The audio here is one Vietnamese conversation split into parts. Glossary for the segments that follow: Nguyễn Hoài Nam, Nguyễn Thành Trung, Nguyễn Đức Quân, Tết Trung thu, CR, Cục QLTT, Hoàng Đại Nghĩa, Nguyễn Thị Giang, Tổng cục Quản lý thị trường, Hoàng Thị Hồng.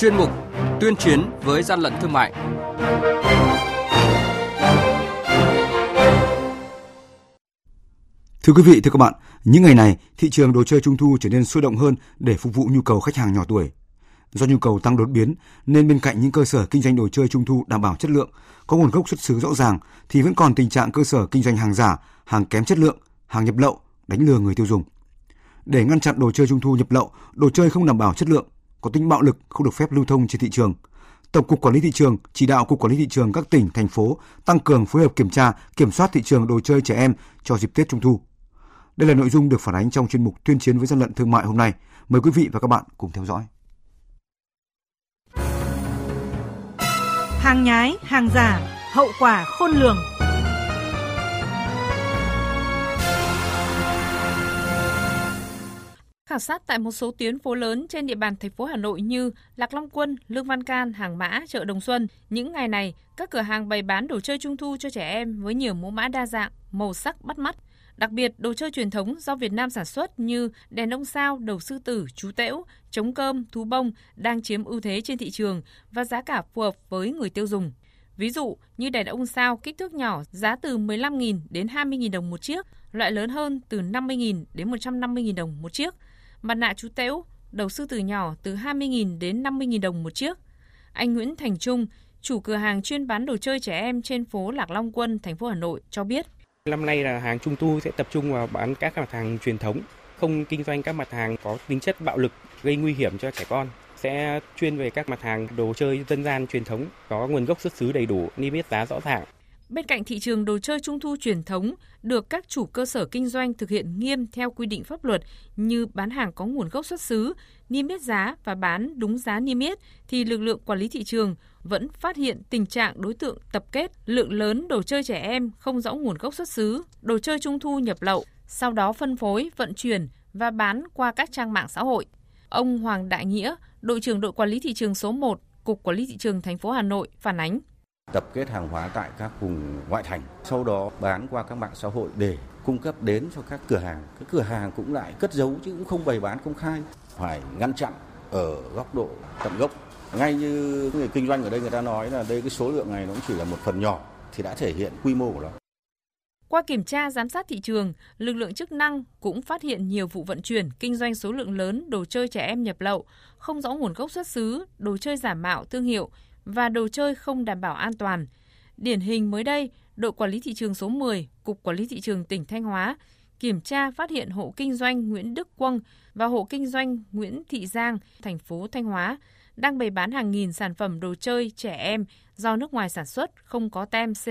chuyên mục tuyên chiến với gian lận thương mại. Thưa quý vị, thưa các bạn, những ngày này, thị trường đồ chơi Trung thu trở nên sôi động hơn để phục vụ nhu cầu khách hàng nhỏ tuổi. Do nhu cầu tăng đột biến nên bên cạnh những cơ sở kinh doanh đồ chơi Trung thu đảm bảo chất lượng, có nguồn gốc xuất xứ rõ ràng thì vẫn còn tình trạng cơ sở kinh doanh hàng giả, hàng kém chất lượng, hàng nhập lậu đánh lừa người tiêu dùng. Để ngăn chặn đồ chơi Trung thu nhập lậu, đồ chơi không đảm bảo chất lượng, có tính bạo lực không được phép lưu thông trên thị trường, Tổng cục Quản lý thị trường chỉ đạo Cục Quản lý thị trường các tỉnh, thành phố tăng cường phối hợp kiểm tra, kiểm soát thị trường đồ chơi trẻ em cho dịp Tết Trung thu. Đây là nội dung được phản ánh trong chuyên mục tuyên chiến với gian lận thương mại hôm nay. Mời quý vị và các bạn cùng theo dõi. Hàng nhái, hàng giả, hậu quả khôn lường. Khảo sát tại một số tuyến phố lớn trên địa bàn thành phố Hà Nội như Lạc Long Quân, Lương Văn Can, Hàng Mã, chợ Đồng Xuân, những ngày này các cửa hàng bày bán đồ chơi Trung thu cho trẻ em với nhiều mẫu mã đa dạng, màu sắc bắt mắt. Đặc biệt, đồ chơi truyền thống do Việt Nam sản xuất như đèn ông sao, đầu sư tử, chú tễu, trống cơm, thú bông đang chiếm ưu thế trên thị trường và giá cả phù hợp với người tiêu dùng. Ví dụ như đèn ông sao kích thước nhỏ giá từ 15.000 đến 20.000 đồng một chiếc, loại lớn hơn từ 50.000 đến 150.000 đồng một chiếc. Mặt nạ chú tễu, đầu sư tử nhỏ từ 20.000 đến 50.000 đồng một chiếc. Anh Nguyễn Thành Trung, chủ cửa hàng chuyên bán đồ chơi trẻ em trên phố Lạc Long Quân, thành phố Hà Nội cho biết. Năm nay là hàng Trung thu sẽ tập trung vào bán các mặt hàng truyền thống, không kinh doanh các mặt hàng có tính chất bạo lực gây nguy hiểm cho trẻ con, sẽ chuyên về các mặt hàng đồ chơi dân gian truyền thống có nguồn gốc xuất xứ đầy đủ, niêm yết giá rõ ràng. Bên cạnh thị trường đồ chơi Trung thu truyền thống được các chủ cơ sở kinh doanh thực hiện nghiêm theo quy định pháp luật như bán hàng có nguồn gốc xuất xứ, niêm yết giá và bán đúng giá niêm yết thì lực lượng quản lý thị trường vẫn phát hiện tình trạng đối tượng tập kết lượng lớn đồ chơi trẻ em không rõ nguồn gốc xuất xứ, đồ chơi Trung thu nhập lậu, sau đó phân phối, vận chuyển và bán qua các trang mạng xã hội. Ông Hoàng Đại Nghĩa, đội trưởng đội quản lý thị trường số 1, Cục Quản lý thị trường thành phố Hà Nội phản ánh. Tập kết hàng hóa tại các vùng ngoại thành, sau đó bán qua các mạng xã hội để cung cấp đến cho các cửa hàng. Các cửa hàng cũng lại cất giấu chứ cũng không bày bán công khai. Phải ngăn chặn ở góc độ tận gốc. Ngay như người kinh doanh ở đây người ta nói là đây cái số lượng này nó cũng chỉ là một phần nhỏ thì đã thể hiện quy mô của nó. Qua kiểm tra giám sát thị trường, lực lượng chức năng cũng phát hiện nhiều vụ vận chuyển, kinh doanh số lượng lớn đồ chơi trẻ em nhập lậu, không rõ nguồn gốc xuất xứ, đồ chơi giả mạo thương hiệu và đồ chơi không đảm bảo an toàn. Điển hình mới đây, đội quản lý thị trường số 10, Cục Quản lý thị trường tỉnh Thanh Hóa kiểm tra phát hiện hộ kinh doanh Nguyễn Đức Quân và hộ kinh doanh Nguyễn Thị Giang, thành phố Thanh Hóa đang bày bán hàng nghìn sản phẩm đồ chơi trẻ em do nước ngoài sản xuất, không có tem CR,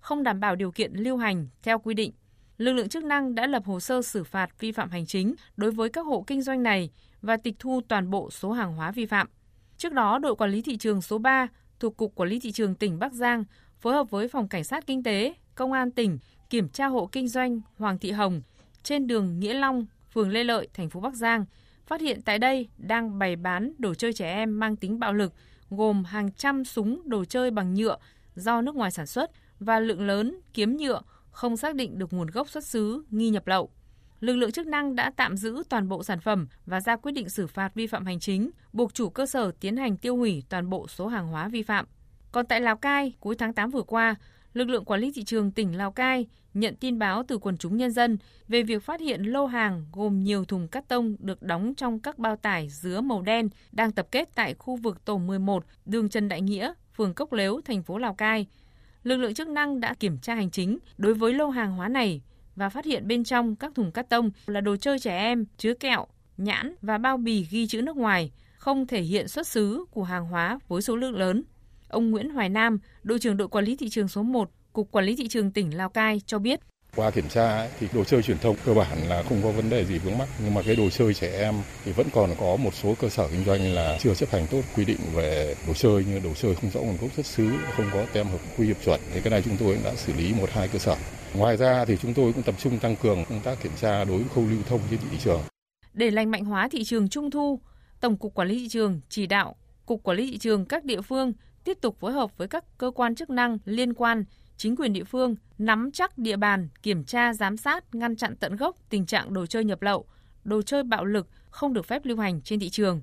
không đảm bảo điều kiện lưu hành theo quy định. Lực lượng chức năng đã lập hồ sơ xử phạt vi phạm hành chính đối với các hộ kinh doanh này và tịch thu toàn bộ số hàng hóa vi phạm. Trước đó, đội quản lý thị trường số 3 thuộc Cục Quản lý thị trường tỉnh Bắc Giang phối hợp với Phòng Cảnh sát Kinh tế, Công an tỉnh kiểm tra hộ kinh doanh Hoàng Thị Hồng trên đường Nghĩa Long, phường Lê Lợi, thành phố Bắc Giang, phát hiện tại đây đang bày bán đồ chơi trẻ em mang tính bạo lực, gồm hàng trăm súng đồ chơi bằng nhựa do nước ngoài sản xuất và lượng lớn kiếm nhựa không xác định được nguồn gốc xuất xứ, nghi nhập lậu. Lực lượng chức năng đã tạm giữ toàn bộ sản phẩm và ra quyết định xử phạt vi phạm hành chính, buộc chủ cơ sở tiến hành tiêu hủy toàn bộ số hàng hóa vi phạm. Còn tại Lào Cai, cuối tháng 8 vừa qua, lực lượng quản lý thị trường tỉnh Lào Cai nhận tin báo từ quần chúng nhân dân về việc phát hiện lô hàng gồm nhiều thùng cắt tông được đóng trong các bao tải dứa màu đen đang tập kết tại khu vực tổ 11, đường Trần Đại Nghĩa, phường Cốc Lếu, thành phố Lào Cai. Lực lượng chức năng đã kiểm tra hành chính đối với lô hàng hóa này và phát hiện bên trong các thùng cắt tông là đồ chơi trẻ em, chứa kẹo, nhãn và bao bì ghi chữ nước ngoài, không thể hiện xuất xứ của hàng hóa với số lượng lớn. Ông Nguyễn Hoài Nam, đội trưởng đội quản lý thị trường số 1, Cục Quản lý thị trường tỉnh Lào Cai cho biết. Qua kiểm tra thì đồ chơi truyền thống cơ bản là không có vấn đề gì vướng mắc, nhưng mà cái đồ chơi trẻ em thì vẫn còn có một số cơ sở kinh doanh là chưa chấp hành tốt quy định về đồ chơi, như đồ chơi không rõ nguồn gốc xuất xứ, không có tem hợp quy hiệp chuẩn. Thì cái này chúng tôi đã xử lý 1-2 cơ sở. Ngoài ra thì chúng tôi cũng tập trung tăng cường công tác kiểm tra đối với khâu lưu thông trên thị trường. Để lành mạnh hóa thị trường Trung thu, Tổng cục Quản lý thị trường chỉ đạo Cục Quản lý thị trường các địa phương tiếp tục phối hợp với các cơ quan chức năng liên quan, chính quyền địa phương nắm chắc địa bàn, kiểm tra, giám sát, ngăn chặn tận gốc tình trạng đồ chơi nhập lậu, đồ chơi bạo lực không được phép lưu hành trên thị trường.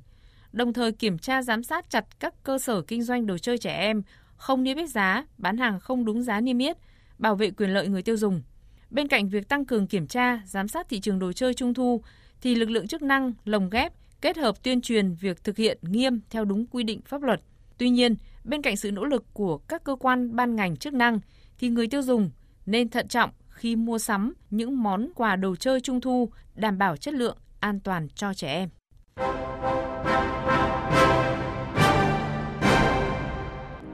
đồng thời kiểm tra giám sát chặt các cơ sở kinh doanh đồ chơi trẻ em, không niêm yết giá, bán hàng không đúng giá niêm yết, bảo vệ quyền lợi người tiêu dùng. Bên cạnh việc tăng cường kiểm tra, giám sát thị trường đồ chơi trung thu, thì lực lượng chức năng lồng ghép, kết hợp tuyên truyền việc thực hiện nghiêm theo đúng quy định pháp luật. Tuy nhiên, bên cạnh sự nỗ lực của các cơ quan ban ngành chức năng, thì người tiêu dùng nên thận trọng khi mua sắm những món quà đồ chơi trung thu đảm bảo chất lượng, an toàn cho trẻ em.